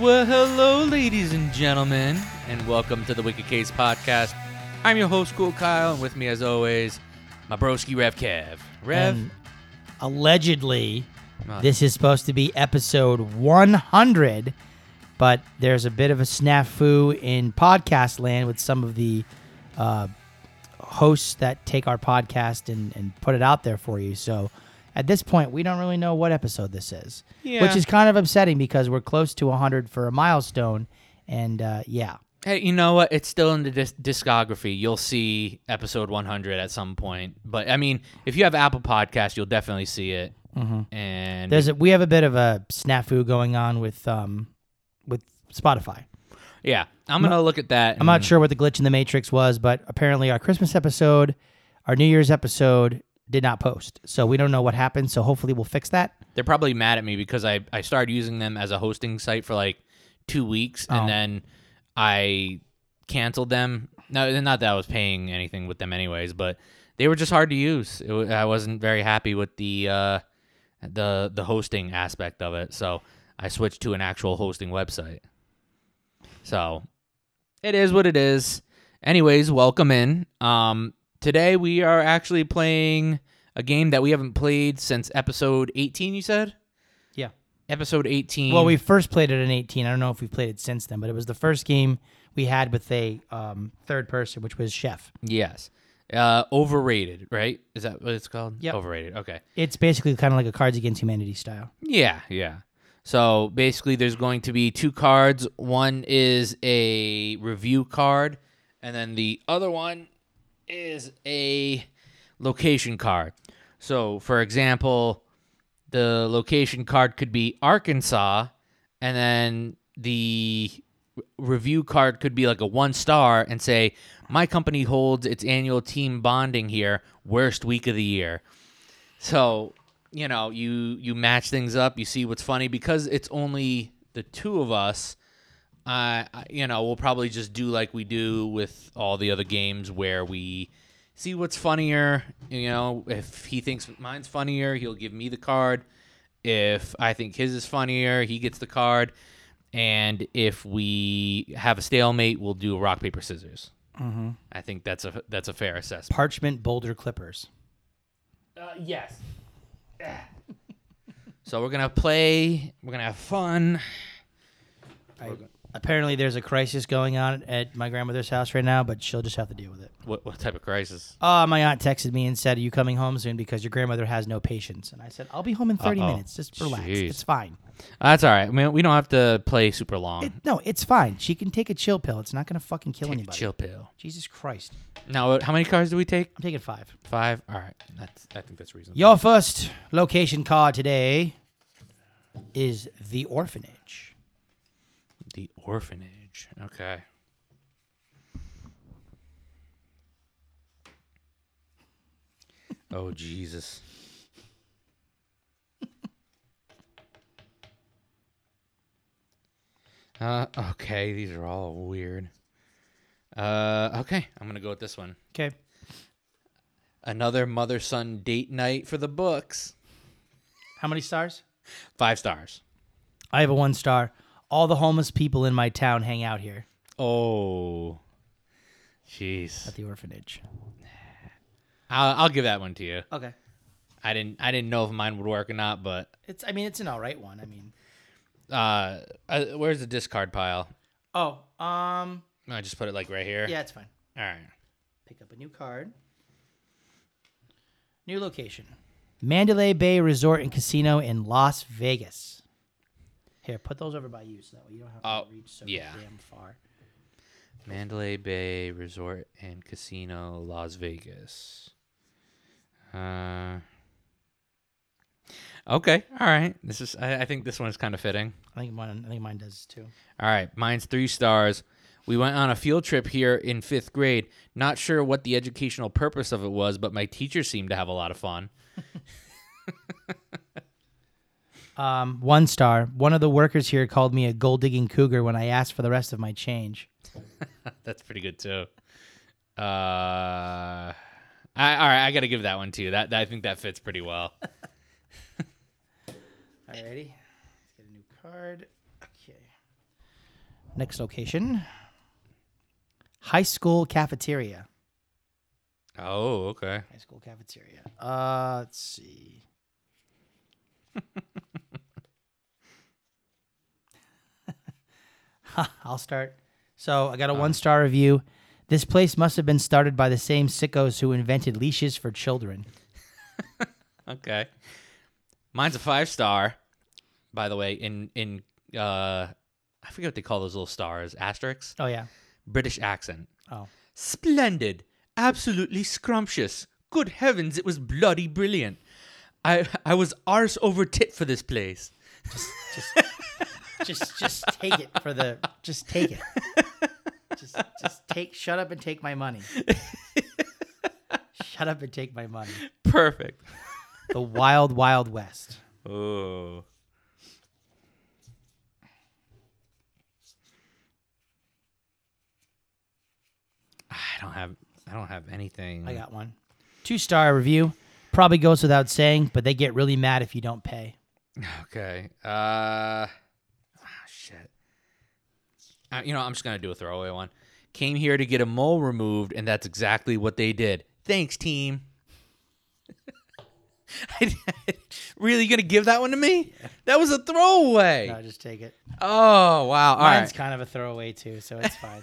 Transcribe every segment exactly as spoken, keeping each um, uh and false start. Well, hello, ladies and gentlemen, and welcome to the Wicked K's Podcast. I'm your host, Cool Kyle, and with me, as always, my broski, Rev Kev. Rev? And allegedly, oh. this is supposed to be episode one hundred, but there's a bit of a snafu in podcast land with some of the uh, hosts that take our podcast and, and put it out there for you, so... At this point, we don't really know what episode this is, yeah. which is kind of upsetting because we're close to one hundred for a milestone, and uh, yeah. Hey, you know what? It's still in the disc- discography. You'll see episode one hundred at some point, but I mean, if you have Apple Podcasts, you'll definitely see it. Mm-hmm. And there's a, we have a bit of a snafu going on with um with Spotify. Yeah, I'm, I'm gonna not, look at that. And... I'm not sure what the glitch in the Matrix was, but apparently our Christmas episode, our New Year's episode. Did not post. So we don't know what happened, so hopefully we'll fix that. They're probably mad at me because I, I started using them as a hosting site for like two weeks, oh. and then I canceled them. No, not that I was paying anything with them anyways, but they were just hard to use. It was, I wasn't very happy with the, uh, the, the hosting aspect of it, so I switched to an actual hosting website. So it is what it is. Anyways, welcome in. Um... Today, we are actually playing a game that we haven't played since episode eighteen, you said? Yeah. Episode eighteen. Well, we first played it in eighteen. I don't know if we've played it since then, but it was the first game we had with a um, third person, which was Chef. Yes. Uh, Overrated, right? Is that what it's called? Yeah. Overrated, okay. It's basically kind of like a Cards Against Humanity style. Yeah, yeah. So, basically, there's going to be two cards. One is a review card, and then the other one... is a location card. So, for example, the location card could be Arkansas, and then the review card could be like a one star and say, my company holds its annual team bonding here, worst week of the year. So, you know, you, you match things up, you see what's funny. Because it's only the two of us, Uh, you know, we'll probably just do like we do with all the other games where we see what's funnier. You know, if he thinks mine's funnier, he'll give me the card. If I think his is funnier, he gets the card. And if we have a stalemate, we'll do a rock, paper, scissors. Mm-hmm. I think that's a that's a fair assessment. Parchment, boulder, clippers. Uh, yes. So we're going to play. We're going to have fun. I- Apparently, there's a crisis going on at my grandmother's house right now, but she'll just have to deal with it. What what type of crisis? Uh, my aunt texted me and said, are you coming home soon because your grandmother has no patience? And I said, I'll be home in thirty Uh-oh. minutes. Just relax. Jeez. It's fine. Uh, that's all right. I mean, we don't have to play super long. It, no, it's fine. She can take a chill pill. It's not going to fucking kill take anybody. A chill pill. Jesus Christ. Now, how many cards do we take? I'm taking five. Five? All right. That's, I think that's reasonable. Your first location card today is The Orphanage. The Orphanage. Okay. Oh, Jesus. Uh, okay, these are all weird. Uh, okay, I'm going to go with this one. Okay. Another mother-son date night for the books. How many stars? Five stars. I have a one star. All the homeless people in my town hang out here. Oh, jeez! At the orphanage. I'll, I'll give that one to you. Okay. I didn't. I didn't know if mine would work or not, but it's. I mean, it's an all right one. I mean, uh, uh where's the discard pile? Oh, um. I just put it like right here. Yeah, it's fine. All right. Pick up a new card. New location: Mandalay Bay Resort and Casino in Las Vegas. Here, put those over by you so that way you don't have to oh, reach so yeah. damn far. Mandalay Bay Resort and Casino, Las Vegas. Uh, okay, all right. This is. I, I think this one is kind of fitting. I think mine. I think mine does too. All right, mine's three stars. We went on a field trip here in fifth grade. Not sure what the educational purpose of it was, but my teacher seemed to have a lot of fun. Um, one star. One of the workers here called me a gold-digging cougar when I asked for the rest of my change. That's pretty good, too. Uh, I, all right, I got to give that one to you. That, that I think that fits pretty well. All righty. Let's get a new card. Okay. Next location. High school cafeteria. Oh, okay. High school cafeteria. Uh, let's see. I'll start. So I got a uh, one-star review. This place must have been started by the same sickos who invented leashes for children. Okay. Mine's a five-star, by the way. In, in uh, I forget what they call those little stars. Asterisks? Oh, yeah. British accent. Oh. Splendid. Absolutely scrumptious. Good heavens, it was bloody brilliant. I I was arse over tit for this place. Just just just just take it for the just take it. Just just take shut up and take my money. Shut up and take my money. Perfect. The Wild Wild West. Oh. I don't have I don't have anything. I got one. Two-star review. Probably goes without saying, but they get really mad if you don't pay. Okay. Uh, oh, shit. Uh, you know, I'm just going to do a throwaway one. Came here to get a mole removed, and that's exactly what they did. Thanks, team. Really going to give that one to me? Yeah. That was a throwaway. No, just take it. Oh, wow. All Mine's right. kind of a throwaway, too, so it's fine.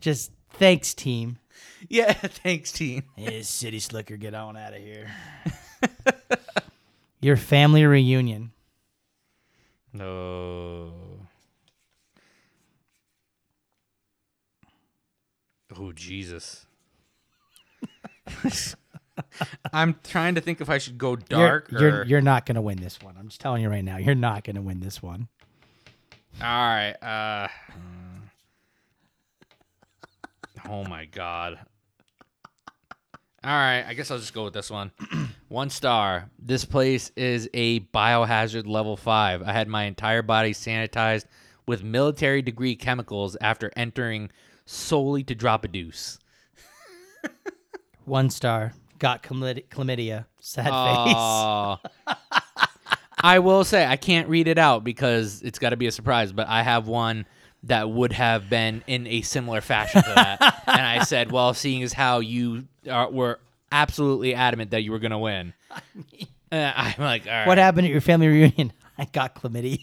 Just thanks, team. Yeah, thanks, team. Hey, city slicker, get on out of here. Your family reunion. No. Oh, Jesus. I'm trying to think if I should go dark. You're, or... you're, you're not going to win this one. I'm just telling you right now. You're not going to win this one. All right. Uh... Oh, my God. All right. I guess I'll just go with this one. One star. This place is a biohazard level five. I had my entire body sanitized with military degree chemicals after entering solely to drop a deuce. One star. Got chlamyd- chlamydia. Sad uh, face. I will say I can't read it out because it's got to be a surprise, but I have one that would have been in a similar fashion to that. And I said, well, seeing as how you are, were absolutely adamant that you were going to win. I mean, uh, I'm like, all right. What happened at your family reunion? I got chlamydia.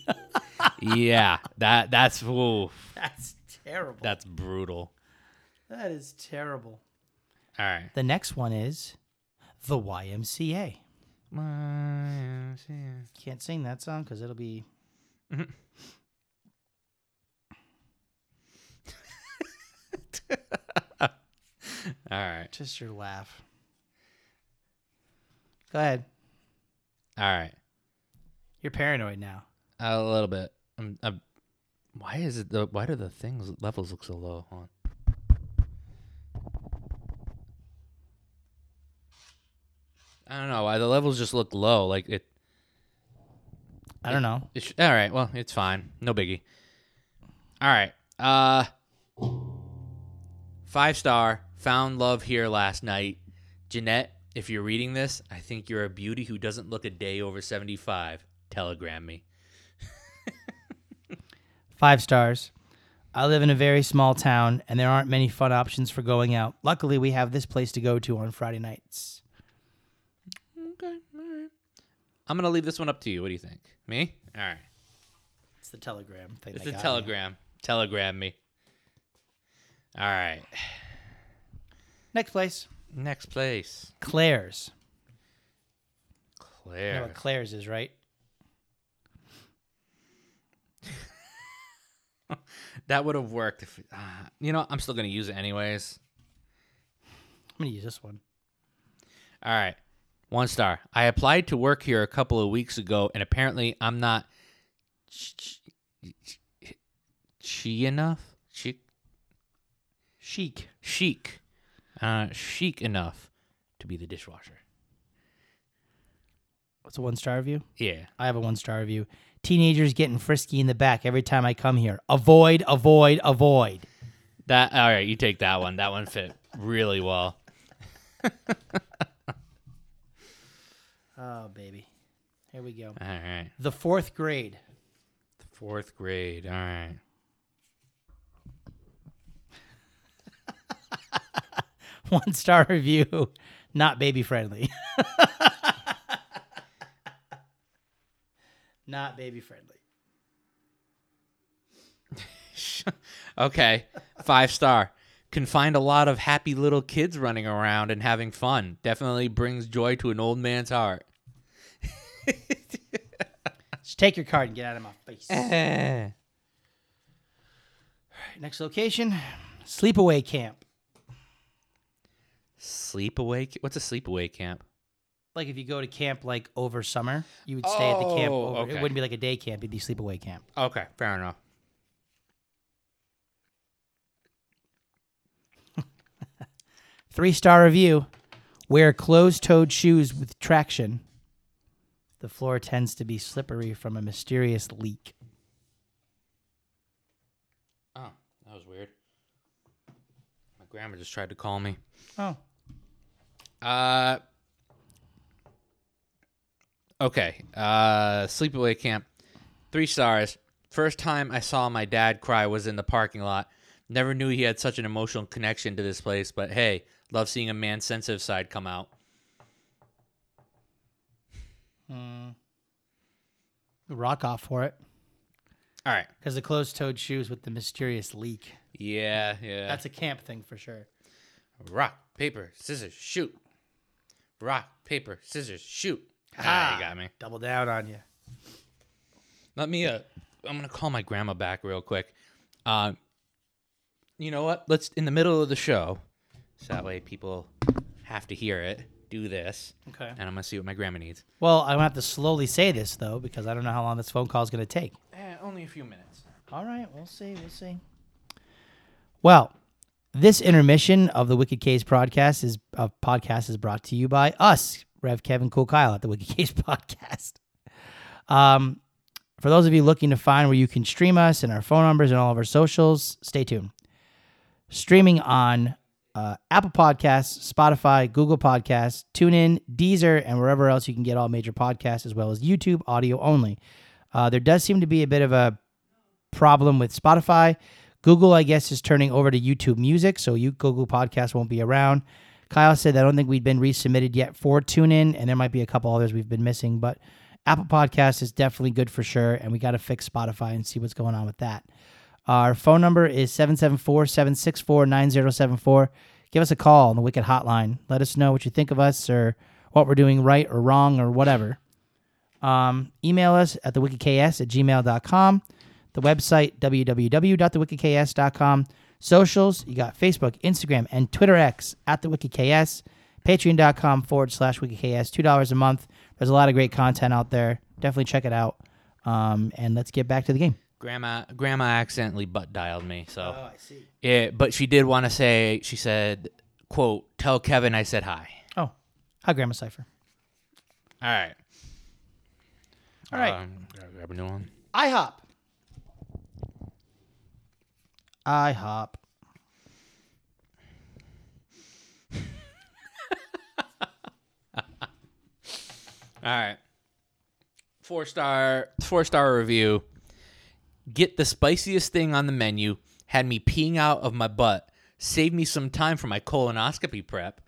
Yeah, that that's, ooh. That's terrible. That's brutal. That is terrible. All right. The next one is the Y M C A. Y M C A. Can't sing that song because it'll be... Mm-hmm. All right. Just your laugh. Go ahead. All right. You're paranoid now. Uh, a little bit. I'm, I'm, why is it the why do the things levels look so low? Hold on. I don't know why the levels just look low. Like it. I don't it, know. It sh- all right. Well, it's fine. No biggie. All right. Uh. Five star, found love here last night. Jeanette, if you're reading this, I think you're a beauty who doesn't look a day over seventy-five. Telegram me. Five stars. I live in a very small town, and there aren't many fun options for going out. Luckily, we have this place to go to on Friday nights. Okay, all right. I'm going to leave this one up to you. What do you think? Me? All right. It's the Telegram thing. It's the Telegram. Me. Telegram me. All right. Next place. Next place. Claire's. Claire's. You know what Claire's is, right? That would have worked. If uh, you know, I'm still going to use it anyways. I'm going to use this one. All right. One star. I applied to work here a couple of weeks ago, and apparently I'm not chi ch- ch- enough. Chi Chic. Chic. Uh, chic enough to be the dishwasher. What's a one-star review? Yeah. I have a one-star review. Teenagers getting frisky in the back every time I come here. Avoid, avoid, avoid. That. All right, you take that one. That one fit really well. Oh, baby. Here we go. All right. The fourth grade. The fourth grade. All right. one star review, not baby friendly. Not baby friendly. Okay, five star. Can find a lot of happy little kids running around and having fun. Definitely brings joy to an old man's heart. Just take your card and get out of my face. All right, next location, sleepaway camp. Sleepaway? What's a sleepaway camp? Like if you go to camp like over summer, you would stay oh, at the camp. Over. Okay. It wouldn't be like a day camp. It'd be sleepaway camp. Okay, fair enough. Three-star review. Wear closed-toed shoes with traction. The floor tends to be slippery from a mysterious leak. Oh, that was weird. My grandma just tried to call me. Oh. Uh. Okay. Uh, sleepaway camp. Three stars. First time I saw my dad cry was in the parking lot. Never knew he had such an emotional connection to this place, but hey, love seeing a man's sensitive side come out. Mm. Rock off for it. All right. Because the closed-toed shoes with the mysterious leak. Yeah, yeah. That's a camp thing for sure. Rock, paper, scissors, shoot. Rock, paper, scissors, shoot. Ah, you got me. Double down on you. Let me, uh, I'm going to call my grandma back real quick. Um. Uh, You know what? Let's, in the middle of the show, so that way people have to hear it, do this. Okay. And I'm going to see what my grandma needs. Well, I'm going to have to slowly say this, though, because I don't know how long this phone call is going to take. Eh, only a few minutes. All right. We'll see. We'll see. Well, this intermission of the Wicked K's podcast is, uh, podcast is brought to you by us, Rev Kev and Cool Kyle at the Wicked K's podcast. Um, for those of you looking to find where you can stream us and our phone numbers and all of our socials, stay tuned. Streaming on uh, Apple Podcasts, Spotify, Google Podcasts, TuneIn, Deezer, and wherever else you can get all major podcasts, as well as YouTube, audio only. Uh, there does seem to be a bit of a problem with Spotify. Google, I guess, is turning over to YouTube Music, so you Google Podcasts won't be around. Kyle said, I don't think we've been resubmitted yet for TuneIn, and there might be a couple others we've been missing, but Apple Podcasts is definitely good for sure, and we got to fix Spotify and see what's going on with that. Our phone number is seven seven four, seven six four, nine zero seven four. Give us a call on the Wicked Hotline. Let us know what you think of us or what we're doing right or wrong or whatever. Um, email us at the wicked k s at gmail dot com. The website, w w w dot the wicked k s dot com. Socials, you got Facebook, Instagram, and Twitter X at the wicked k s. Patreon dot com forward slash wickedks, two dollars a month. There's a lot of great content out there. Definitely check it out. Um, and let's get back to the game. Grandma, grandma accidentally butt dialed me. So, oh, I see. Yeah, but she did want to say. She said, "Quote: Tell Kevin I said hi." Oh, hi, Grandma Cipher. All right, all right. Um, grab a new one. IHOP. IHOP. All right. Four star. Four star review. Get the spiciest thing on the menu, had me peeing out of my butt, saved me some time for my colonoscopy prep.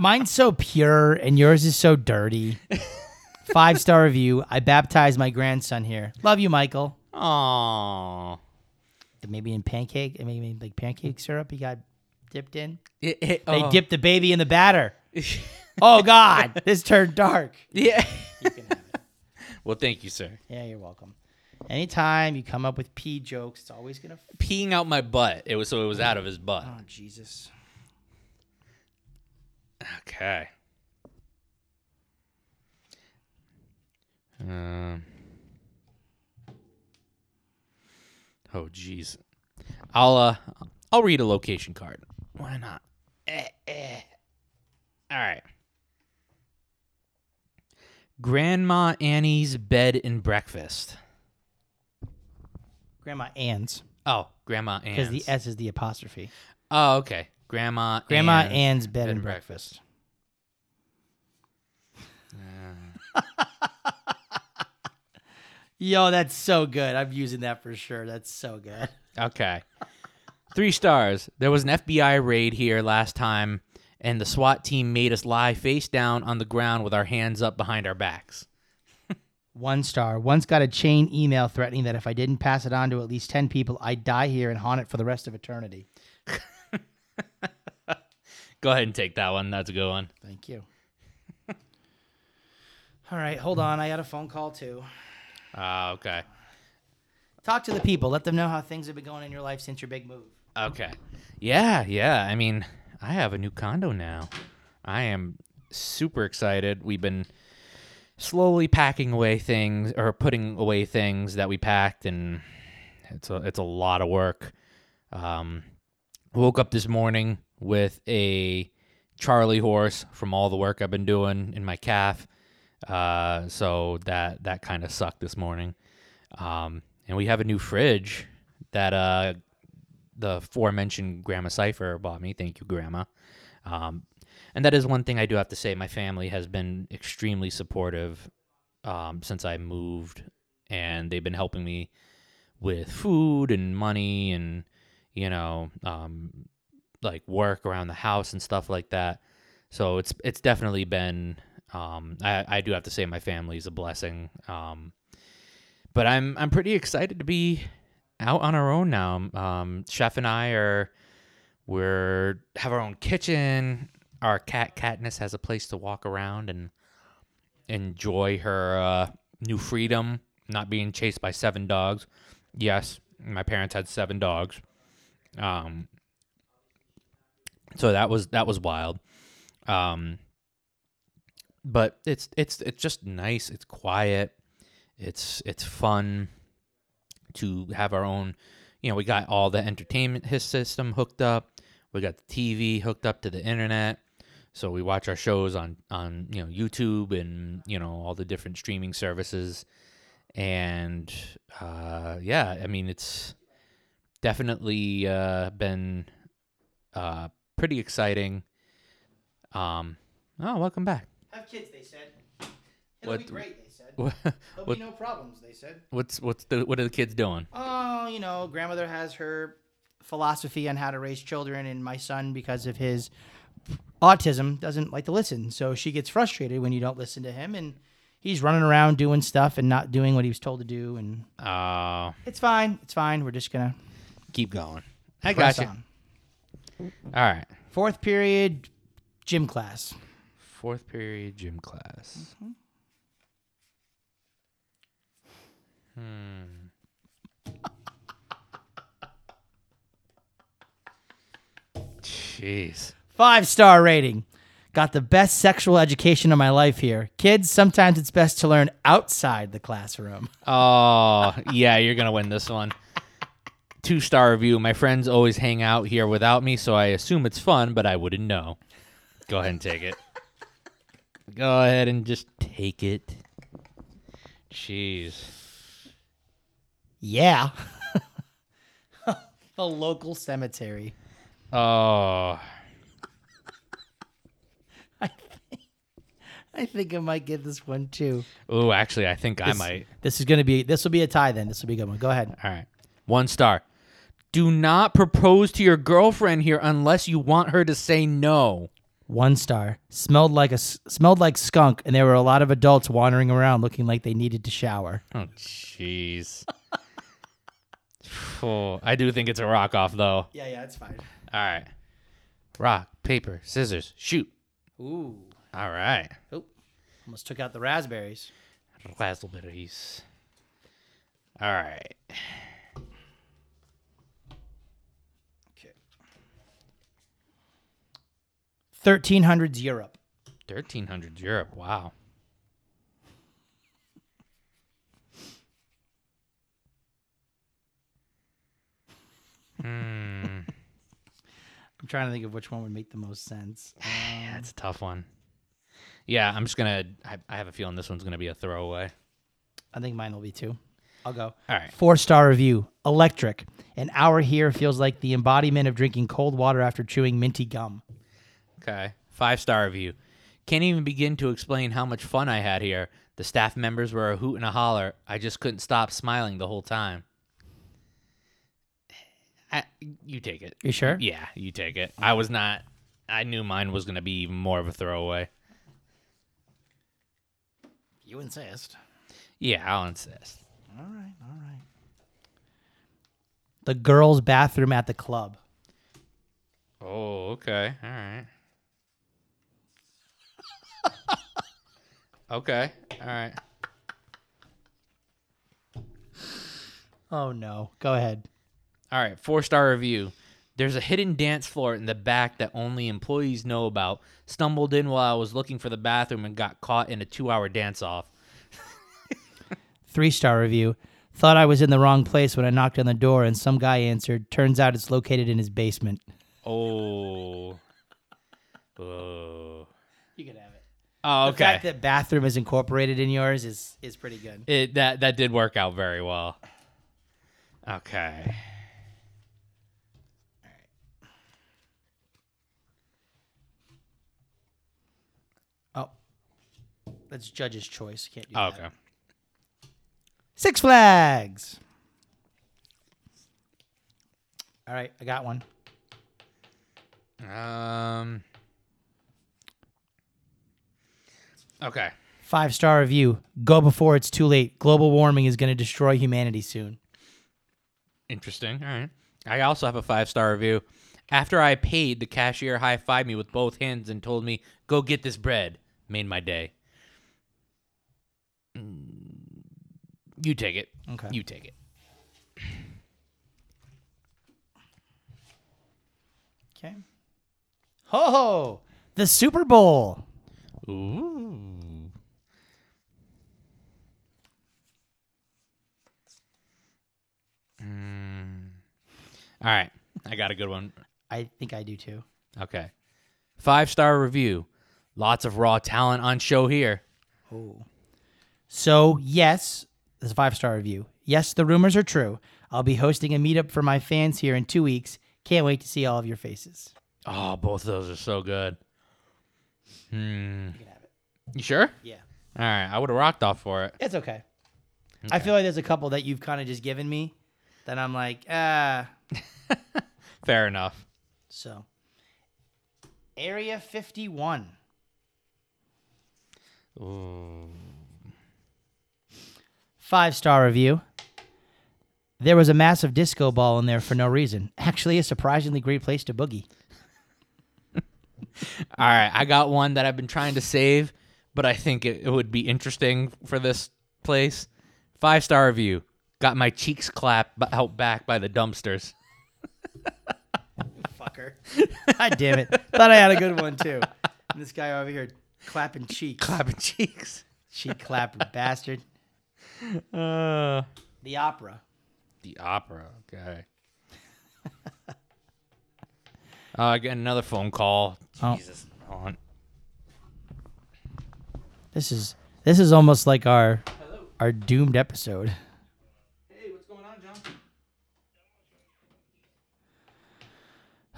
Mine's so pure and yours is so dirty. Five-star review. I baptized my grandson here. Love you, Michael. Aww. Maybe in pancake, maybe like pancake syrup he got dipped in. It, it, oh. They dipped the baby in the batter. Oh, God. This turned dark. Yeah. You can have it. Well, thank you, sir. Yeah, you're welcome. Anytime you come up with pee jokes, it's always gonna f- peeing out my butt. It was so it was out of his butt. Oh Jesus. Okay. Um. Oh jeez. I'll uh I'll read a location card. Why not? Eh, eh. All right. Grandma Annie's Bed and Breakfast. Grandma Ann's. Oh, Grandma Ann's. Because the S is the apostrophe. Oh, okay. Grandma Grandma Ann's, Ann's bed, bed and Breakfast. breakfast. Uh. Yo, that's so good. I'm using that for sure. That's so good. Okay. Three stars. There was an F B I raid here last time, and the SWAT team made us lie face down on the ground with our hands up behind our backs. One star. Once got a chain email threatening that if I didn't pass it on to at least ten people, I'd die here and haunt it for the rest of eternity. Go ahead and take that one. That's a good one. Thank you. All right. Hold on. I got a phone call, too. Oh, uh, okay. Talk to the people. Let them know how things have been going in your life since your big move. Okay. Yeah, yeah. I mean, I have a new condo now. I am super excited. We've been slowly packing away things, or putting away things that we packed, and it's a, it's a lot of work. Um, woke up this morning with a Charlie horse from all the work I've been doing in my calf. Uh, so that, that kind of sucked this morning. Um, and we have a new fridge that, uh, the aforementioned Grandma Cipher bought me. Thank you, Grandma. Um, and that is one thing I do have to say. My family has been extremely supportive um, since I moved, and they've been helping me with food and money and, you know, um, like work around the house and stuff like that. So it's it's definitely been, um, I, I do have to say my family is a blessing. Um, but I'm I'm pretty excited to be out on our own now. Um, Chef and I are, we're have our own kitchen. Our cat Katniss has a place to walk around and enjoy her uh, new freedom, not being chased by seven dogs. Yes, my parents had seven dogs, um, so that was that was wild. Um, but it's it's it's just nice. It's quiet. It's it's fun to have our own. You know, we got all the entertainment his system hooked up. We got the T V hooked up to the internet. So we watch our shows on, on, you know, YouTube and, you know, all the different streaming services. And, uh, yeah, I mean, it's definitely uh, been uh, pretty exciting. Um, oh, welcome back. Have kids, they said. It'll what, be great, they said. What, There'll what, be no problems, they said. What's what's the, What are the kids doing? Oh, you know, grandmother has her philosophy on how to raise children, and my son, because of his autism, doesn't like to listen, so she gets frustrated when you don't listen to him, and he's running around doing stuff and not doing what he was told to do, and uh, it's fine it's fine we're just gonna keep going. I got you. All right. Fourth period gym class. Fourth period gym class. Mm-hmm. hmm Jeez. Five-star rating. Got the best sexual education of my life here. Kids, sometimes it's best to learn outside the classroom. Oh, yeah, you're going to win this one. Two-star review. My friends always hang out here without me, so I assume it's fun, but I wouldn't know. Go ahead and take it. Go ahead and just take it. Jeez. Yeah. The local cemetery. Oh, I think, I think I might get this one too. Oh, actually, I think this, I might. This is gonna be. This will be a tie then. This will be a good one. Go ahead. All right. One star. Do not propose to your girlfriend here unless you want her to say no. One star. Smelled like a smelled like skunk, and there were a lot of adults wandering around looking like they needed to shower. Oh, jeez. Oh, I do think it's a rock off though. Yeah, yeah, it's fine. All right. Rock, paper, scissors, shoot. Ooh. All right. Oh, almost took out the raspberries. Razzleberries. All right. Okay. thirteen hundreds Europe. thirteen hundreds Europe, wow. Hmm. I'm trying to think of which one would make the most sense. Um, yeah, that's a tough one. Yeah, I'm just gonna. I, I have a feeling this one's gonna be a throwaway. I think mine will be too. I'll go. All right. Four star review. Electric. An hour here feels like the embodiment of drinking cold water after chewing minty gum. Okay. Five star review. Can't even begin to explain how much fun I had here. The staff members were a hoot and a holler. I just couldn't stop smiling the whole time. I, you take it. You sure? Yeah, you take it. I was not. I knew mine was going to be even more of a throwaway. You insist. Yeah, I'll insist. All right, all right. The girls' bathroom at the club. Oh, okay. All right. Okay. All right. Oh, no. Go ahead. All right. Four-star review. There's a hidden dance floor in the back that only employees know about. Stumbled in while I was looking for the bathroom and got caught in a two-hour dance-off. Three-star review. Thought I was in the wrong place when I knocked on the door and some guy answered. Turns out it's located in his basement. Oh. Oh. You can have it. Oh, okay. The fact that bathroom is incorporated in yours is, is pretty good. It, that, that did work out very well. Okay. That's judge's choice. Can't do oh, that. Okay. Six Flags. All right, I got one. Um. Okay. Five star review. Go before it's too late. Global warming is going to destroy humanity soon. Interesting. All right. I also have a five star review. After I paid, the cashier high-fived me with both hands and told me, "Go get this bread." Made my day. You take it. Okay. You take it. Okay. Ho ho! The Super Bowl. Ooh. Mm. All right. I got a good one. I think I do too. Okay. Five star review. Lots of raw talent on show here. Oh. So, yes, this is a five-star review. Yes, the rumors are true. I'll be hosting a meetup for my fans here in two weeks. Can't wait to see all of your faces. Oh, both of those are so good. Hmm. You can have it. You sure? Yeah. All right. I would have rocked off for it. It's okay. okay. I feel like there's a couple that you've kind of just given me that I'm like, ah. Fair enough. So, Area fifty-one. Ooh. Five-star review. There was a massive disco ball in there for no reason. Actually, a surprisingly great place to boogie. All right, I got one that I've been trying to save, but I think it, it would be interesting for this place. Five-star review. Got my cheeks clapped b- out back by the dumpsters. Fucker. God damn it. Thought I had a good one, too. And this guy over here clapping cheeks. Clapping cheeks. Cheek clapping bastard. Uh, the opera. The opera, okay. I uh, get another phone call. Oh. Jesus. On. This is this is almost like our Hello. our doomed episode. Hey, what's going on, John?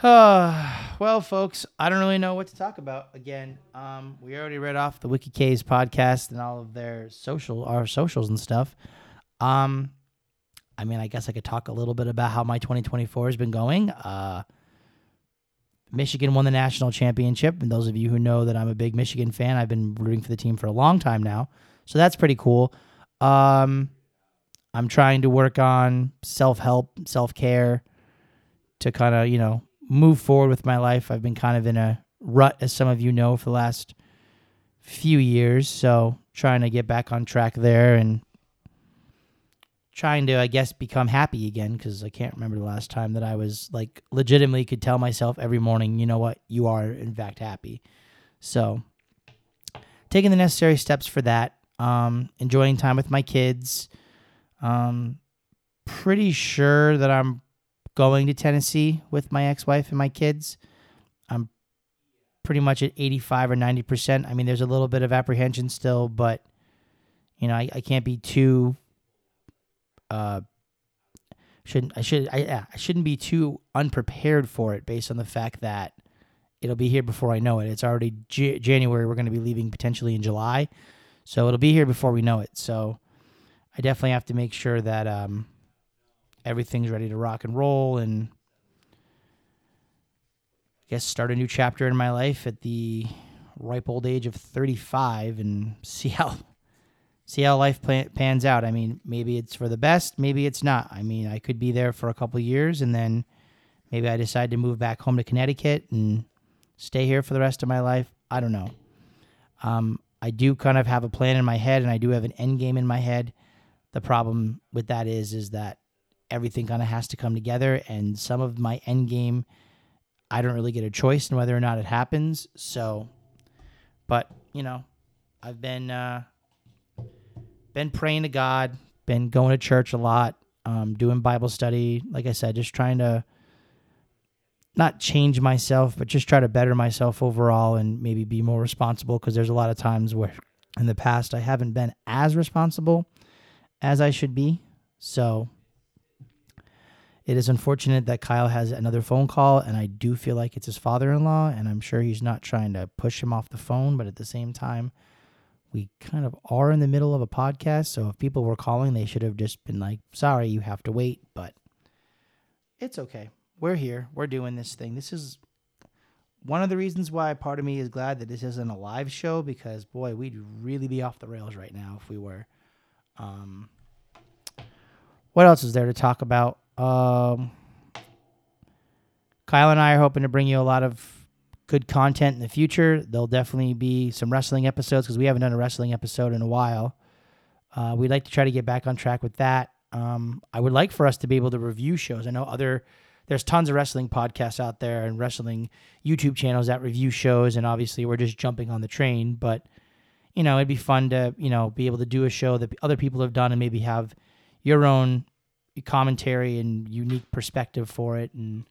Uh, well, folks, I don't really know what to talk about. Again, um, we already read off the Wicked K's podcast and all of their social, our socials and stuff. Um, I mean, I guess I could talk a little bit about how my twenty twenty-four has been going. Uh, Michigan won the national championship, and those of you who know that I'm a big Michigan fan, I've been rooting for the team for a long time now, so that's pretty cool. Um, I'm trying to work on self-help, self-care to kind of, you know, move forward with my life. I've been kind of in a rut, as some of you know, for the last few years. So trying to get back on track there and trying to, I guess, become happy again, because I can't remember the last time that I was, like, legitimately could tell myself every morning, you know what, you are, in fact, happy. So taking the necessary steps for that, um, enjoying time with my kids. Um, pretty sure that I'm going to Tennessee with my ex-wife and my kids. I'm pretty much at eighty-five or ninety percent. I mean, there's a little bit of apprehension still, but, you know, I, I can't be too, uh, shouldn't, I should, I, I shouldn't be too unprepared for it, based on the fact that it'll be here before I know it. It's already J- January. We're going to be leaving potentially in July. So it'll be here before we know it. So I definitely have to make sure that, um, everything's ready to rock and roll, and guess, start a new chapter in my life at the ripe old age of thirty-five and see how see how life plan, pans out. I mean, maybe it's for the best, maybe it's not. I mean, I could be there for a couple of years, and then maybe I decide to move back home to Connecticut and stay here for the rest of my life. I don't know. Um, I do kind of have a plan in my head, and I do have an end game in my head. The problem with that is, is that everything kind of has to come together, and some of my end game, I don't really get a choice in whether or not it happens. So, but you know, I've been uh, been praying to God, been going to church a lot, um, doing Bible study. Like I said, just trying to not change myself, but just try to better myself overall and maybe be more responsible, because there's a lot of times where in the past I haven't been as responsible as I should be. So it is unfortunate that Kyle has another phone call, and I do feel like it's his father-in-law, and I'm sure he's not trying to push him off the phone, but at the same time, we kind of are in the middle of a podcast, so if people were calling, they should have just been like, sorry, you have to wait, but it's okay. We're here. We're doing this thing. This is one of the reasons why part of me is glad that this isn't a live show, because, boy, we'd really be off the rails right now if we were. Um, what else is there to talk about? Um, Kyle and I are hoping to bring you a lot of good content in the future. There'll definitely be some wrestling episodes, because we haven't done a wrestling episode in a while. Uh, we'd like to try to get back on track with that. Um, I would like for us to be able to review shows. I know other there's tons of wrestling podcasts out there and wrestling YouTube channels that review shows, and obviously we're just jumping on the train, but you know, it'd be fun to, you know, be able to do a show that other people have done and maybe have your own commentary and unique perspective for it and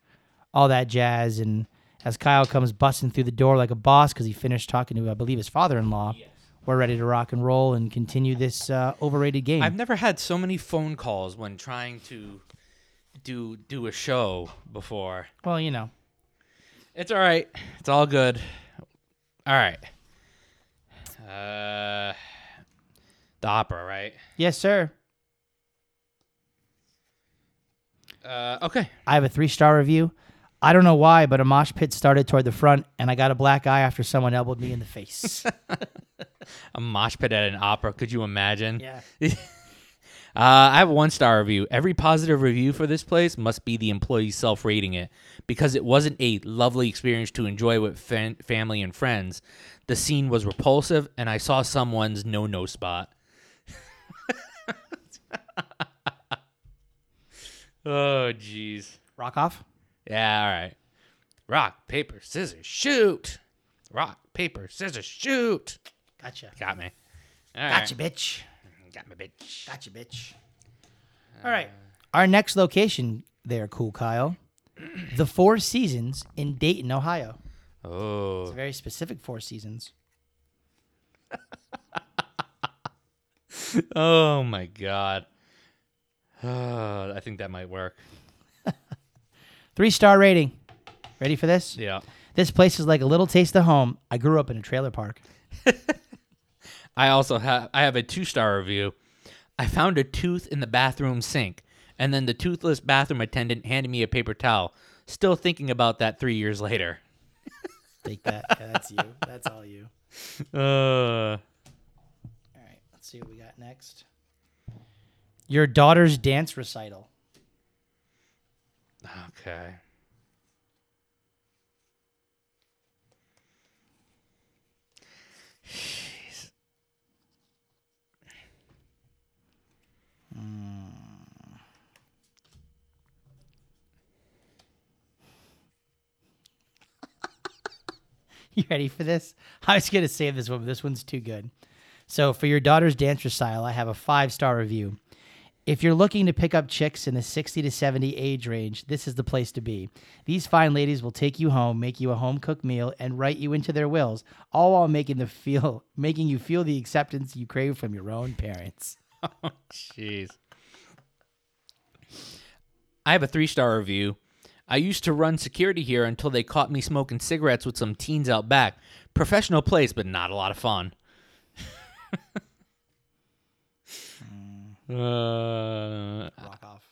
all that jazz. And as Kyle comes busting through the door like a boss because he finished talking to, I believe, his father-in-law, yes, we're ready to rock and roll and continue this uh, overrated game. I've never had so many phone calls when trying to do do a show before. Well, you know. It's all right. It's all good. All right. Uh, the opera, right? Yes, sir. Uh, okay. I have a three-star review. I don't know why, but a mosh pit started toward the front, and I got a black eye after someone elbowed me in the face. A mosh pit at an opera. Could you imagine? Yeah. uh, I have a one-star review. Every positive review for this place must be the employee self-rating it, because it wasn't a lovely experience to enjoy with fan- family and friends. The scene was repulsive, and I saw someone's no-no spot. Oh, jeez. Rock off? Yeah, all right. Rock, paper, scissors, shoot. Rock, paper, scissors, shoot. Gotcha. Got me. All gotcha, right. bitch. Got me, bitch. Gotcha, bitch. All uh, right. Our next location there, Cool Kyle, the Four Seasons in Dayton, Ohio. Oh. It's a very specific Four Seasons. Oh, my God. Oh, I think that might work. Three-star rating. Ready for this? Yeah. This place is like a little taste of home. I grew up in a trailer park. I also have I have a two-star review. I found a tooth in the bathroom sink, and then the toothless bathroom attendant handed me a paper towel. Still thinking about that three years later. Take that. Yeah, that's you. That's all you. Uh. All right. Let's see what we got next. Your daughter's dance recital. Okay. Jeez. Mm. You ready for this? I was going to save this one, but this one's too good. So for your daughter's dance recital, I have a five-star review. If you're looking to pick up chicks in the sixty to seventy age range, this is the place to be. These fine ladies will take you home, make you a home-cooked meal, and write you into their wills, all while making the feel, making you feel the acceptance you crave from your own parents. Oh, jeez. I have a three-star review. I used to run security here until they caught me smoking cigarettes with some teens out back. Professional place, but not a lot of fun. Uh, Rock off.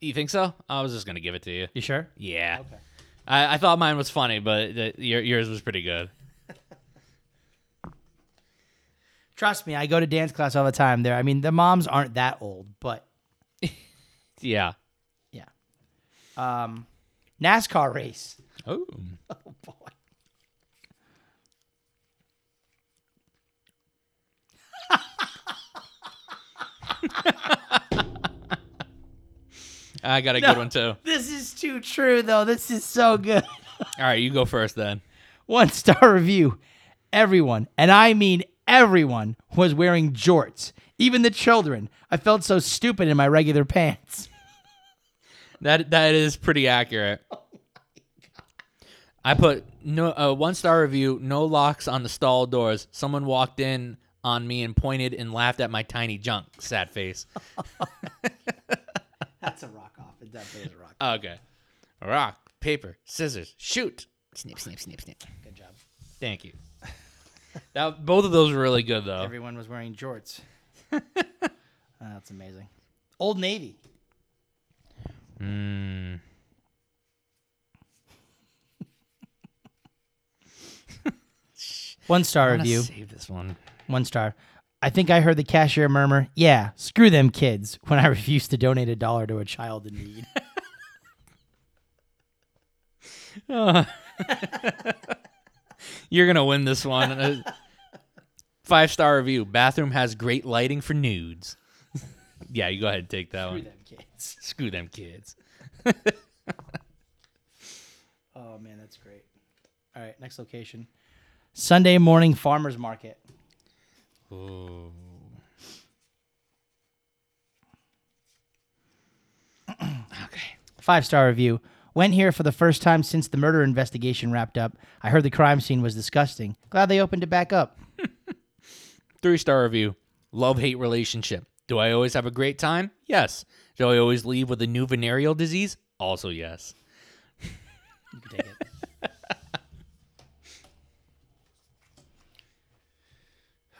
You think so? I was just gonna give it to you. You sure? Yeah. Okay. I, I thought mine was funny, but the, your, yours was pretty good. Trust me, I go to dance class all the time there. I mean, the moms aren't that old, but... yeah. Yeah. Um, NASCAR race. Oh. Oh, boy. I got a no, good one, too. This is too true, though. This is so good. All right, you go first, then. One-star review. Everyone, and I mean everyone, was wearing jorts. Even the children. I felt so stupid in my regular pants. That that is pretty accurate. Oh my God. I put no uh, one star review. No locks on the stall doors. Someone walked in on me and pointed and laughed at my tiny junk. Sad face. That's a rock off. It definitely is a rock off. Okay. Rock, paper, scissors, shoot. Snip, snip, snip, snip. Good job. Thank you. That, both of those were really good, though. Everyone was wearing jorts. Oh, that's amazing. Old Navy. Mm. One star review. Save this one. One star. I think I heard the cashier murmur, "Yeah, screw them kids," when I refused to donate a dollar to a child in need. uh. You're going to win this one. Five-star review. Bathroom has great lighting for nudes. Yeah, you go ahead and take that Screw one. Them kids. Screw them kids. Oh, man, that's great. All right, next location. Sunday morning farmer's market. Ooh. Okay. Five-star review. Went here for the first time since the murder investigation wrapped up. I heard the crime scene was disgusting. Glad they opened it back up. Three-star review. Love-hate relationship. Do I always have a great time? Yes. Do I always leave with a new venereal disease? Also yes. You can take it.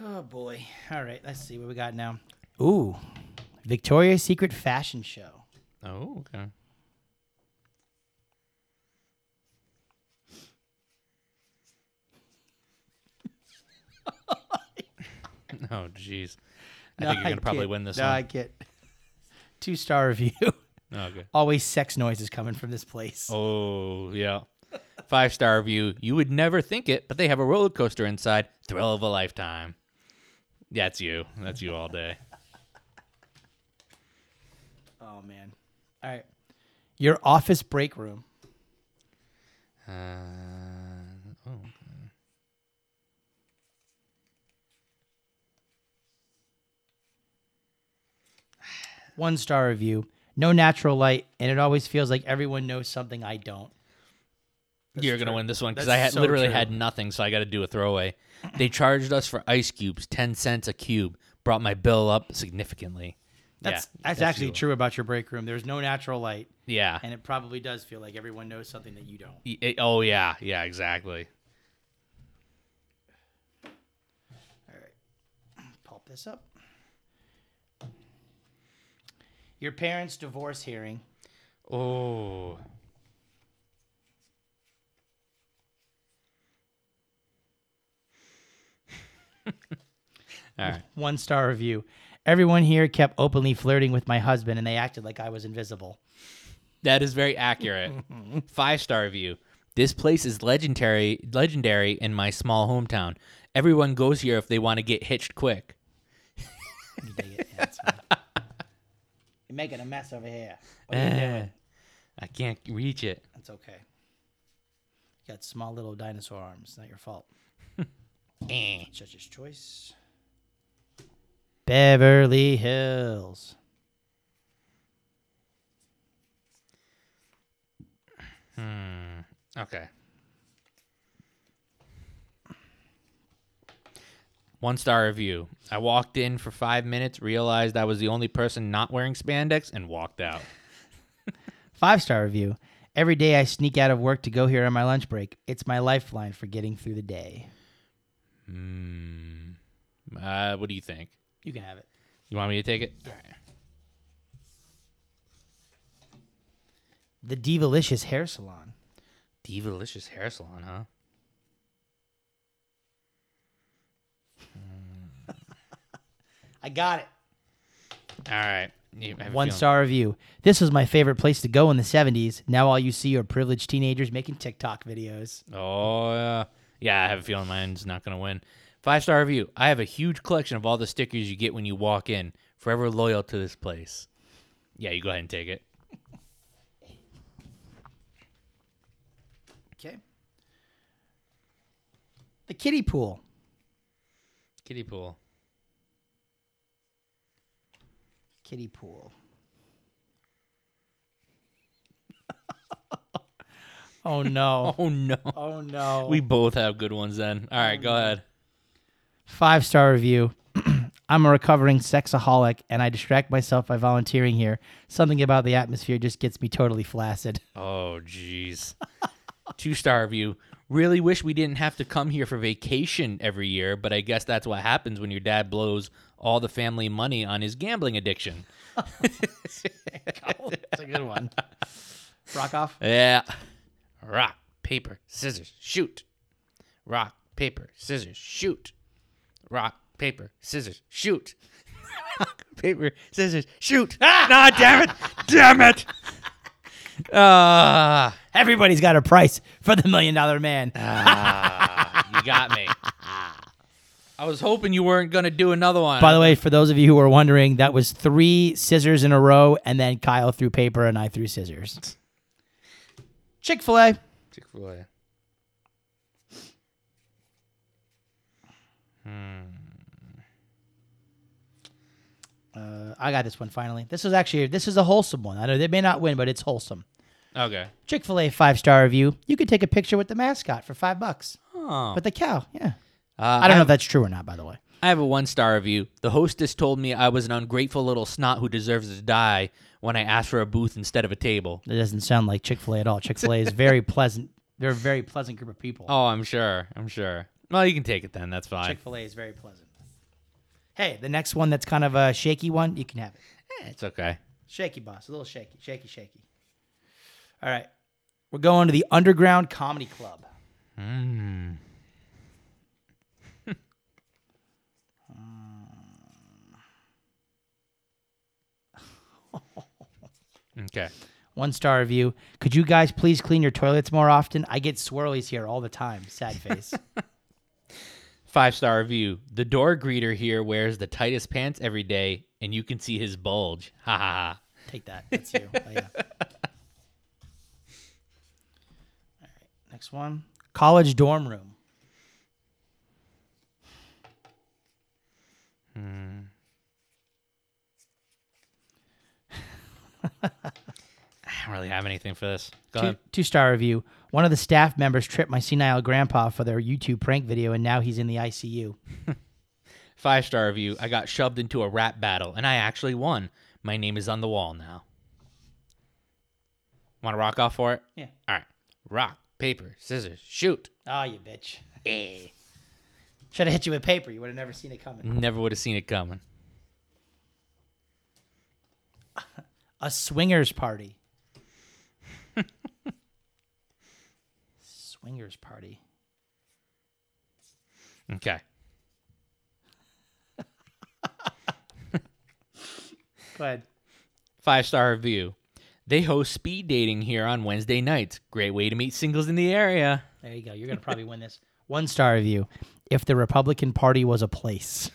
Oh, boy. All right, let's see what we got now. Ooh. Victoria's Secret Fashion Show. Oh, okay. Oh, jeez. I no, think you're going to probably win this no, one. No, I get two-star review. Okay. Always sex noises coming from this place. Oh, yeah. Five-star review. You would never think it, but they have a roller coaster inside. Thrill of a lifetime. That's you. That's you all day. Oh, man. All right. Your office break room. Uh, oh. One star review, no natural light, and it always feels like everyone knows something I don't. That's You're going to win this one because I had, so literally true. had nothing, so I got to do a throwaway. They charged us for ice cubes, ten cents a cube, brought my bill up significantly. That's yeah, that's, that's actually true about your break room. There's no natural light. Yeah. And it probably does feel like everyone knows something that you don't. It, oh, yeah. Yeah, exactly. All right. Pulp this up. Your parents' divorce hearing. Oh. All right. One star review. Everyone here kept openly flirting with my husband, and they acted like I was invisible. That is very accurate. Five star review. This place is legendary, legendary in my small hometown. Everyone goes here if they want to get hitched quick. You dig it? Yeah, that's fine. You're making a mess over here. What are you uh, doing? I can't reach it. That's okay. You got small little dinosaur arms. It's not your fault. Judge's choice. Beverly Hills. Hmm. Okay. One-star review. I walked in for five minutes, realized I was the only person not wearing spandex, and walked out. Five-star review. Every day I sneak out of work to go here on my lunch break. It's my lifeline for getting through the day. Hmm. Uh, what do you think? You can have it. You want me to take it? All right. The Divalicious Hair Salon. Divalicious Hair Salon, huh? I got it. All right. One star review. This was my favorite place to go in the seventies. Now all you see are privileged teenagers making TikTok videos. Oh, yeah. Yeah, I have a feeling mine's not going to win. Five star review. I have a huge collection of all the stickers you get when you walk in. Forever loyal to this place. Yeah, you go ahead and take it. Okay. The kiddie pool. Kiddie pool. Kiddie pool. Oh, no. Oh, no. Oh, no. We both have good ones then. All right, oh, go no. ahead. Five-star review. I'm a recovering sexaholic, and I distract myself by volunteering here. Something about the atmosphere just gets me totally flaccid. Oh, jeez. Two-star review. Really wish we didn't have to come here for vacation every year, but I guess that's what happens when your dad blows all the family money on his gambling addiction. That's a good one. Rock off? Yeah. Rock, paper, scissors, shoot. Rock, paper, scissors, shoot. Rock, paper, scissors, shoot. Rock, paper, scissors, shoot. Ah! Nah, damn it. Damn it. Uh, Everybody's got a price for the Million Dollar Man. Uh, you got me. I was hoping you weren't going to do another one. By the way, for those of you who are wondering, that was three scissors in a row, and then Kyle threw paper and I threw scissors. Chick-fil-A. Chick-fil-A. Hmm. Uh, I got this one finally. This is actually this is a wholesome one. I know they may not win, but it's wholesome. Okay. Chick-fil-A five-star review. You could take a picture with the mascot for five bucks. Oh. But the cow, yeah. Uh, I don't I know have, if that's true or not, by the way. I have a one-star review. The hostess told me I was an ungrateful little snot who deserves to die when I asked for a booth instead of a table. That doesn't sound like Chick-fil-A at all. Chick-fil-A is very pleasant. They're a very pleasant group of people. Oh, I'm sure. I'm sure. Well, you can take it then. That's fine. Chick-fil-A is very pleasant. Hey, the next one that's kind of a shaky one, you can have it. Eh, it's okay. Shaky, boss. A little shaky. Shaky, shaky. All right. We're going to the Underground Comedy Club. Hmm. Okay. One star review. Could you guys please clean your toilets more often? I get swirlies here all the time. Sad face. Five star review. The door greeter here wears the tightest pants every day, and you can see his bulge. Ha ha ha. Take that. That's you. Oh, yeah. All right. Next one. College dorm room. Hmm. I don't really have anything for this. Go two, ahead. Two-star review. One of the staff members tripped my senile grandpa for their YouTube prank video, and now he's in the I C U. Five-star review. I got shoved into a rap battle, and I actually won. My name is on the wall now. Want to rock off for it? Yeah. All right. Rock, paper, scissors, shoot. Oh, you bitch. Eh. Should have hit you with paper. You would have never seen it coming. Never would have seen it coming. A swingers party. Swingers party. Okay. Go ahead. Five-star review. They host speed dating here on Wednesday nights. Great way to meet singles in the area. There you go. You're going to probably win this. One-star review. If the Republican Party was a place.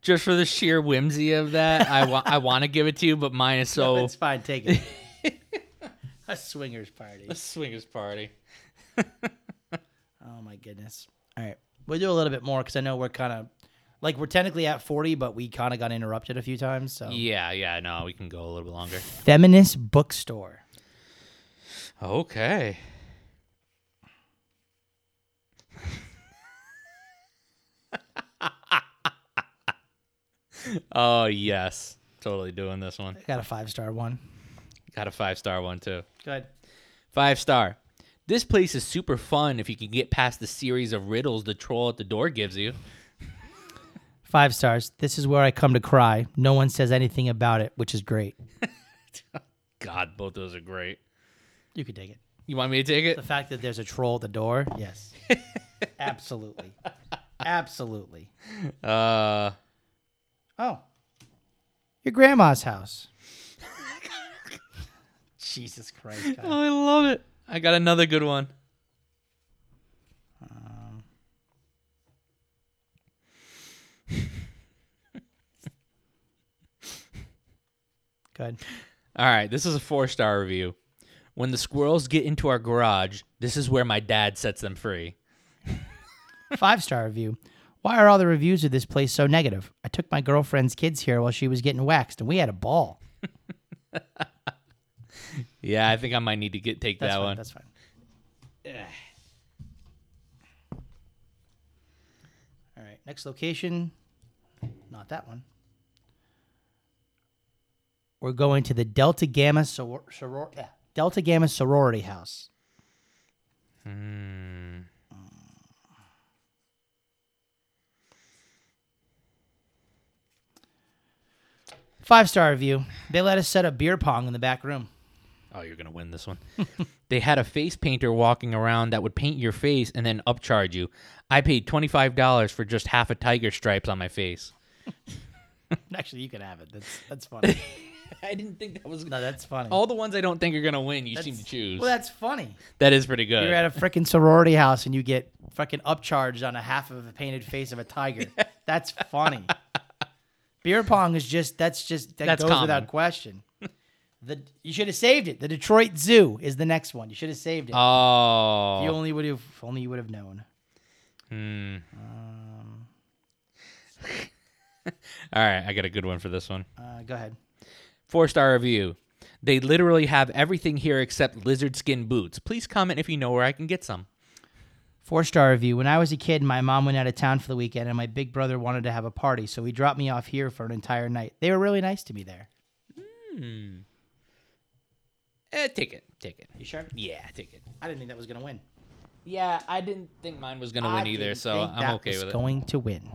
Just for the sheer whimsy of that, I, wa- I want to give it to you, but mine is so... No, it's fine, take it. A swingers party. A swingers party. Oh, my goodness. All right. We'll do a little bit more because I know we're kind of... Like, we're technically at forty, but we kind of got interrupted a few times, so... Yeah, yeah, no, we can go a little bit longer. Feminist bookstore. Okay. Oh, yes. Totally doing this one. I got a five-star one. Got a five-star one, too. Good. Five-star. This place is super fun if you can get past the series of riddles the troll at the door gives you. Five stars. This is where I come to cry. No one says anything about it, which is great. God, both those are great. You could take it. You want me to take it? The fact that there's a troll at the door? Yes. Absolutely. Absolutely. Uh, oh. Your grandma's house. Jesus Christ. God. Oh, I love it. I got another good one. Um. Good. All right. This is a four-star review. When the squirrels get into our garage, this is where my dad sets them free. Five-star review. Why are all the reviews of this place so negative? I took my girlfriend's kids here while she was getting waxed, and we had a ball. Yeah, I think I might need to get take that's that fine, one. That's fine. All right, next location. Not that one. We're going to the Delta Gamma soror- soror- yeah. Delta Gamma sorority house. Hmm. Five-star review. They let us set up beer pong in the back room. Oh, you're going to win this one. They had a face painter walking around that would paint your face and then upcharge you. I paid twenty-five dollars for just half a tiger stripes on my face. Actually, you can have it. That's that's funny. I didn't think that was... No, that's funny. All the ones I don't think are going to win, you that's, seem to choose. Well, that's funny. That is pretty good. You're at a freaking sorority house and you get fucking upcharged on a half of a painted face of a tiger. Yeah. That's funny. Beer pong is just, that's just, that that's goes common. Without question. The You should have saved it. The Detroit Zoo is the next one. You should have saved it. Oh. If you only would have, if only you would have known. Hmm. Um. All right. I got a good one for this one. Uh, go ahead. Four-star review. They literally have everything here except lizard skin boots. Please comment if you know where I can get some. Four-star review. When I was a kid, my mom went out of town for the weekend, and my big brother wanted to have a party, so he dropped me off here for an entire night. They were really nice to me there. Hmm. Eh, take it. Take it. You sure? Yeah, take it. I didn't think that was going to win. Yeah, I didn't think mine was going to win either, so I'm okay with it. I going to win.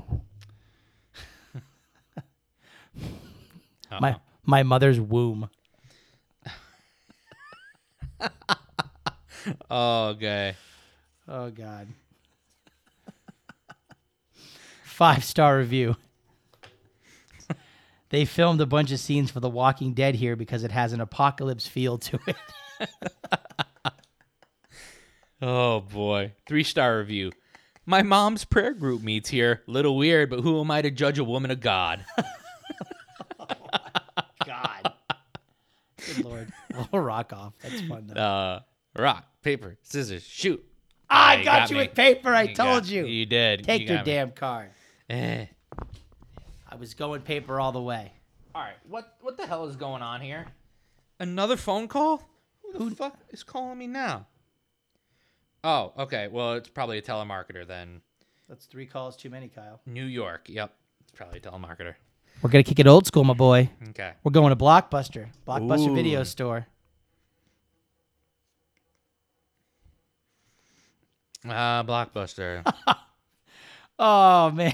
uh-huh. My my mother's womb. Oh, okay. Oh, God. Five-star review. They filmed a bunch of scenes for The Walking Dead here because it has an apocalypse feel to it. Oh, boy. Three-star review. My mom's prayer group meets here. Little weird, but who am I to judge a woman of God? Oh, my God. Good Lord. We'll rock off. That's fun, though. Uh, rock, paper, scissors, shoot. I yeah, you got, got you me. With paper. I you told got, you. You did. Take you your me. Damn card. Eh. I was going paper all the way. All right. What What the hell is going on here? Another phone call? Who the Who, fuck is calling me now? Oh, okay. Well, it's probably a telemarketer then. That's three calls too many, Kyle. New York. Yep. It's probably a telemarketer. We're going to kick it old school, my boy. Okay. We're going to Blockbuster. Blockbuster Ooh. Video store. Ah, uh, Blockbuster. Oh, man.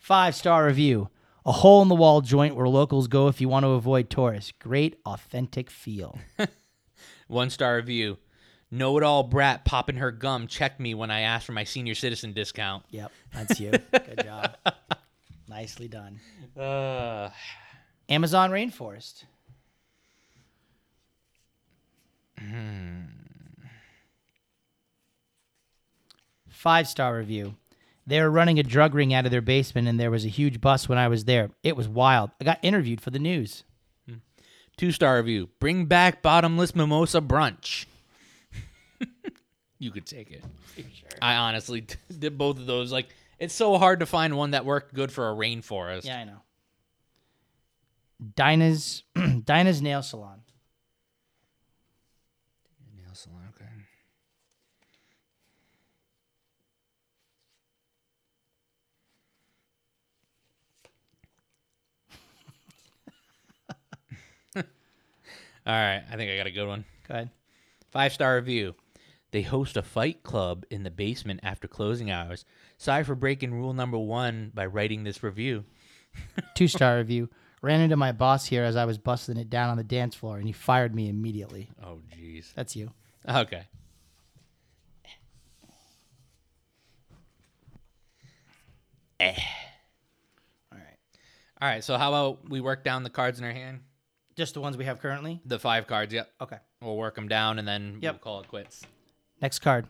Five-star review. A hole-in-the-wall joint where locals go if you want to avoid tourists. Great, authentic feel. One-star review. Know-it-all brat popping her gum checked me when I asked for my senior citizen discount. Yep, that's you. Good job. Nicely done. Uh... Amazon Rainforest. Hmm. Five-star review. They were running a drug ring out of their basement, and there was a huge bust when I was there. It was wild. I got interviewed for the news. Hmm. Two-star review. Bring back bottomless mimosa brunch. You could take it. Sure. I honestly did both of those. Like, it's so hard to find one that worked good for a rainforest. Yeah, I know. Dinah's Dinah's Nail Salon. Okay. All right, I think I got a good one. Go ahead. Five-star review. They host a fight club in the basement after closing hours. Sorry for breaking rule number one by writing this review. Two-star review. Ran into my boss here as I was busting it down on the dance floor, and he fired me immediately. Oh, jeez. That's you. Okay. Eh. All right. All right, so how about we work down the cards in our hand? Just the ones we have currently? The five cards, yep. Okay. We'll work them down, and then yep. we'll call it quits. Next card.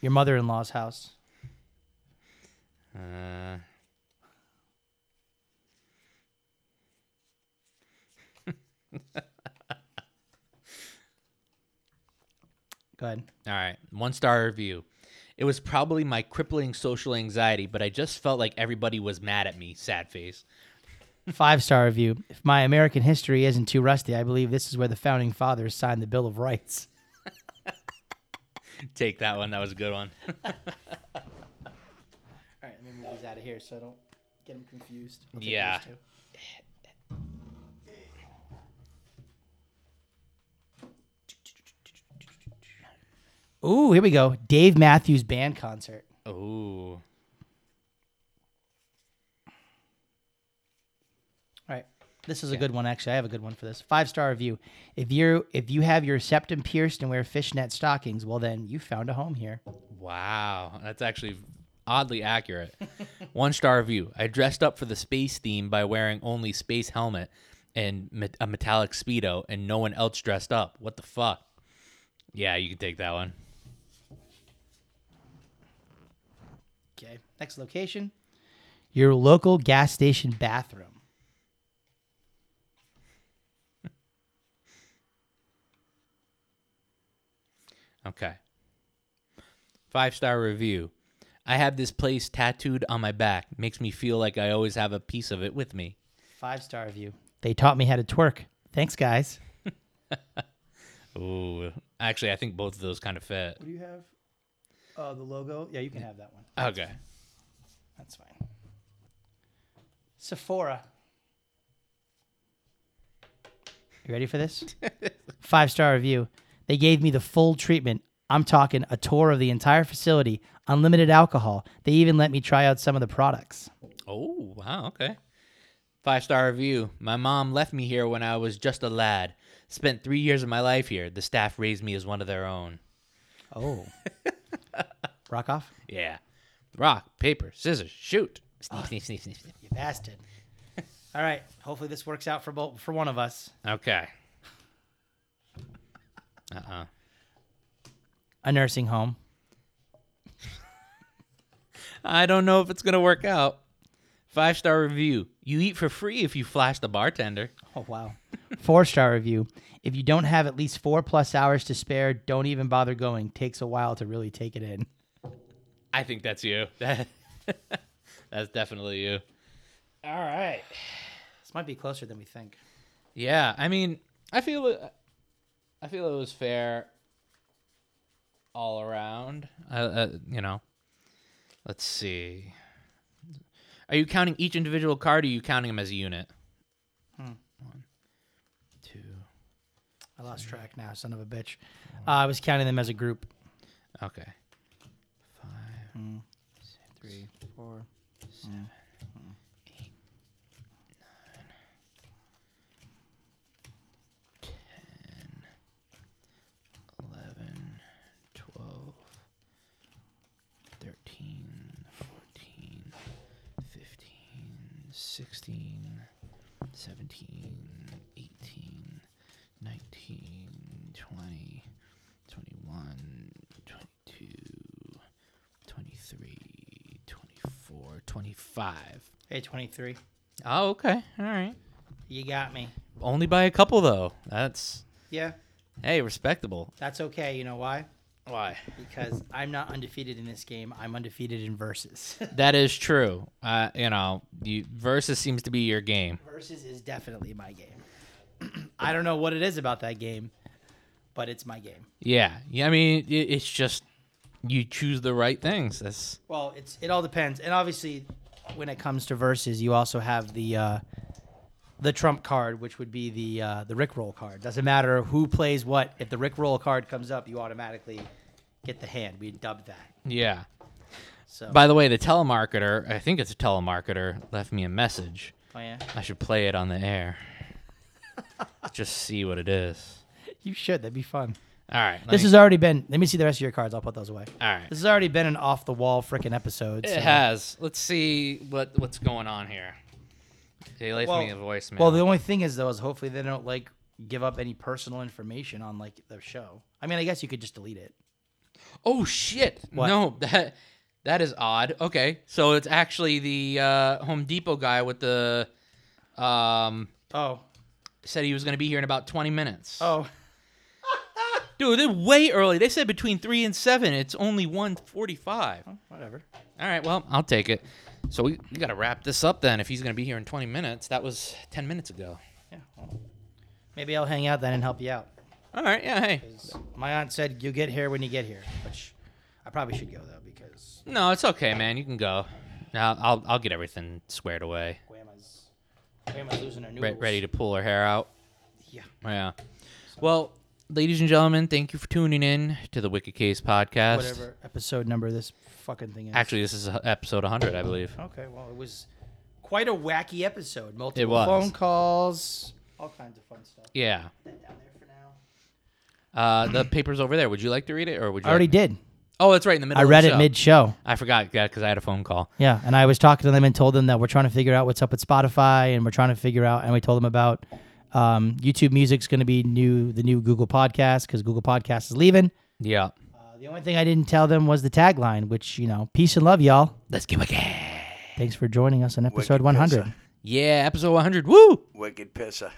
Your mother-in-law's house. Uh... Go ahead. All right. One star review. It was probably my crippling social anxiety, but I just felt like everybody was mad at me. Sad face. Five star review. If my American history isn't too rusty, I believe this is where the founding fathers signed the Bill of Rights. Take that one. That was a good one. All right. Let me move these out of here so I don't get them confused. Yeah. Ooh, here we go. Dave Matthews Band Concert. Ooh. All right. This is yeah. a good one, actually. I have a good one for this. Five-star review. If you if you have your septum pierced and wear fishnet stockings, well, then you found a home here. Wow. That's actually oddly accurate. One-star review. I dressed up for the space theme by wearing only space helmet and met- a metallic Speedo, and no one else dressed up. What the fuck? Yeah, you can take that one. Okay, next location, your local gas station bathroom. Okay. Five-star review. I have this place tattooed on my back. Makes me feel like I always have a piece of it with me. Five-star review. They taught me how to twerk. Thanks, guys. Ooh. Actually, I think both of those kind of fit. What do you have? Uh, the logo? Yeah, you can have that one. That's okay. Fine. That's fine. Sephora. You ready for this? Five-star review. They gave me the full treatment. I'm talking a tour of the entire facility, unlimited alcohol. They even let me try out some of the products. Oh, wow. Okay. Five-star review. My mom left me here when I was just a lad. Spent three years of my life here. The staff raised me as one of their own. Oh. Rock off? Yeah. Rock, paper, scissors, shoot. Sneak, oh, sneak, sneak, sneak, sneak. You bastard. All right. Hopefully this works out for both, for one of us. Okay. Uh-uh. A nursing home. I don't know if it's going to work out. Five-star review. You eat for free if you flash the bartender. Oh, wow. Four-star review. If you don't have at least four-plus hours to spare, don't even bother going. Takes a while to really take it in. I think that's you. That, that's definitely you. All right. This might be closer than we think. Yeah, I mean, I feel it, I feel it was fair all around. Uh, uh, you know, let's see. Are you counting each individual card, or are you counting them as a unit? Hmm. One, two. I lost three. Track now, son of a bitch. Uh, I was counting them as a group. Okay. Five, hmm. six, three, four, seven, hmm. eight, nine, ten, eleven, twelve, thirteen. sixteen, seventeen, eighteen, nineteen, twenty, twenty-one, twenty-two, twenty-three, twenty-four, twenty-five. Hey, twenty-three. Oh, okay. All right. You got me. Only by a couple, though. That's... Yeah. Hey, respectable. That's okay. You know why? Why? Because I'm not undefeated in this game. I'm undefeated in Versus. That is true. Uh, you know, you, Versus seems to be your game. Versus is definitely my game. I don't know what it is about that game, but it's my game. Yeah. Yeah. I mean, it, it's just you choose the right things. That's well, it's it all depends. And obviously, when it comes to Versus, you also have the uh, the trump card, which would be the uh, the Rickroll card. Doesn't matter who plays what. If the Rickroll card comes up, you automatically get the hand. We dubbed that. Yeah. So. By the way, the telemarketer, I think it's a telemarketer, left me a message. Oh, yeah? I should play it on the air. Just see what it is. You should. That'd be fun. All right. This me... has already been... Let me see the rest of your cards. I'll put those away. All right. This has already been an off-the-wall frickin' episode. It so. has. Let's see what what's going on here. They left well, me a voicemail. Well, the only thing is, though, is hopefully they don't, like, give up any personal information on, like, the show. I mean, I guess you could just delete it. Oh, shit. What? No, that... That is odd. Okay, so it's actually the uh, Home Depot guy with the, um, oh, said he was going to be here in about twenty minutes. Oh, dude, they're way early. They said between three and seven. It's only one forty-five. Oh, whatever. All right, well, I'll take it. So we, we got to wrap this up then. If he's going to be here in twenty minutes, that was ten minutes ago. Yeah. Well, maybe I'll hang out then and help you out. All right. Yeah. Hey. My aunt said you get here when you get here, which I probably should go though. No, it's okay, man. You can go. Now I'll I'll get everything squared away. Grandma's, grandma's losing her noodles. Re- ready to pull her hair out. Yeah. Yeah. So. Well, ladies and gentlemen, thank you for tuning in to the Wicked K's Podcast. Whatever episode number this fucking thing is. Actually, this is episode one hundred, I believe. Okay. Well, it was quite a wacky episode. Multiple phone calls. All kinds of fun stuff. Yeah. Put that down there for now. Uh, the paper's over there. Would you like to read it, or would you? I already did. Oh, that's right, in the middle of the show. I read it mid-show. I forgot, yeah, because I had a phone call. Yeah, and I was talking to them and told them that we're trying to figure out what's up with Spotify, and we're trying to figure out, and we told them about um, YouTube Music's going to be new, the new Google Podcast, because Google Podcast is leaving. Yeah. Uh, the only thing I didn't tell them was the tagline, which, you know, peace and love, y'all. Let's get wicked. Thanks for joining us on episode Wicked one hundred. Pisser. Yeah, episode one hundred. Woo! Wicked pisser.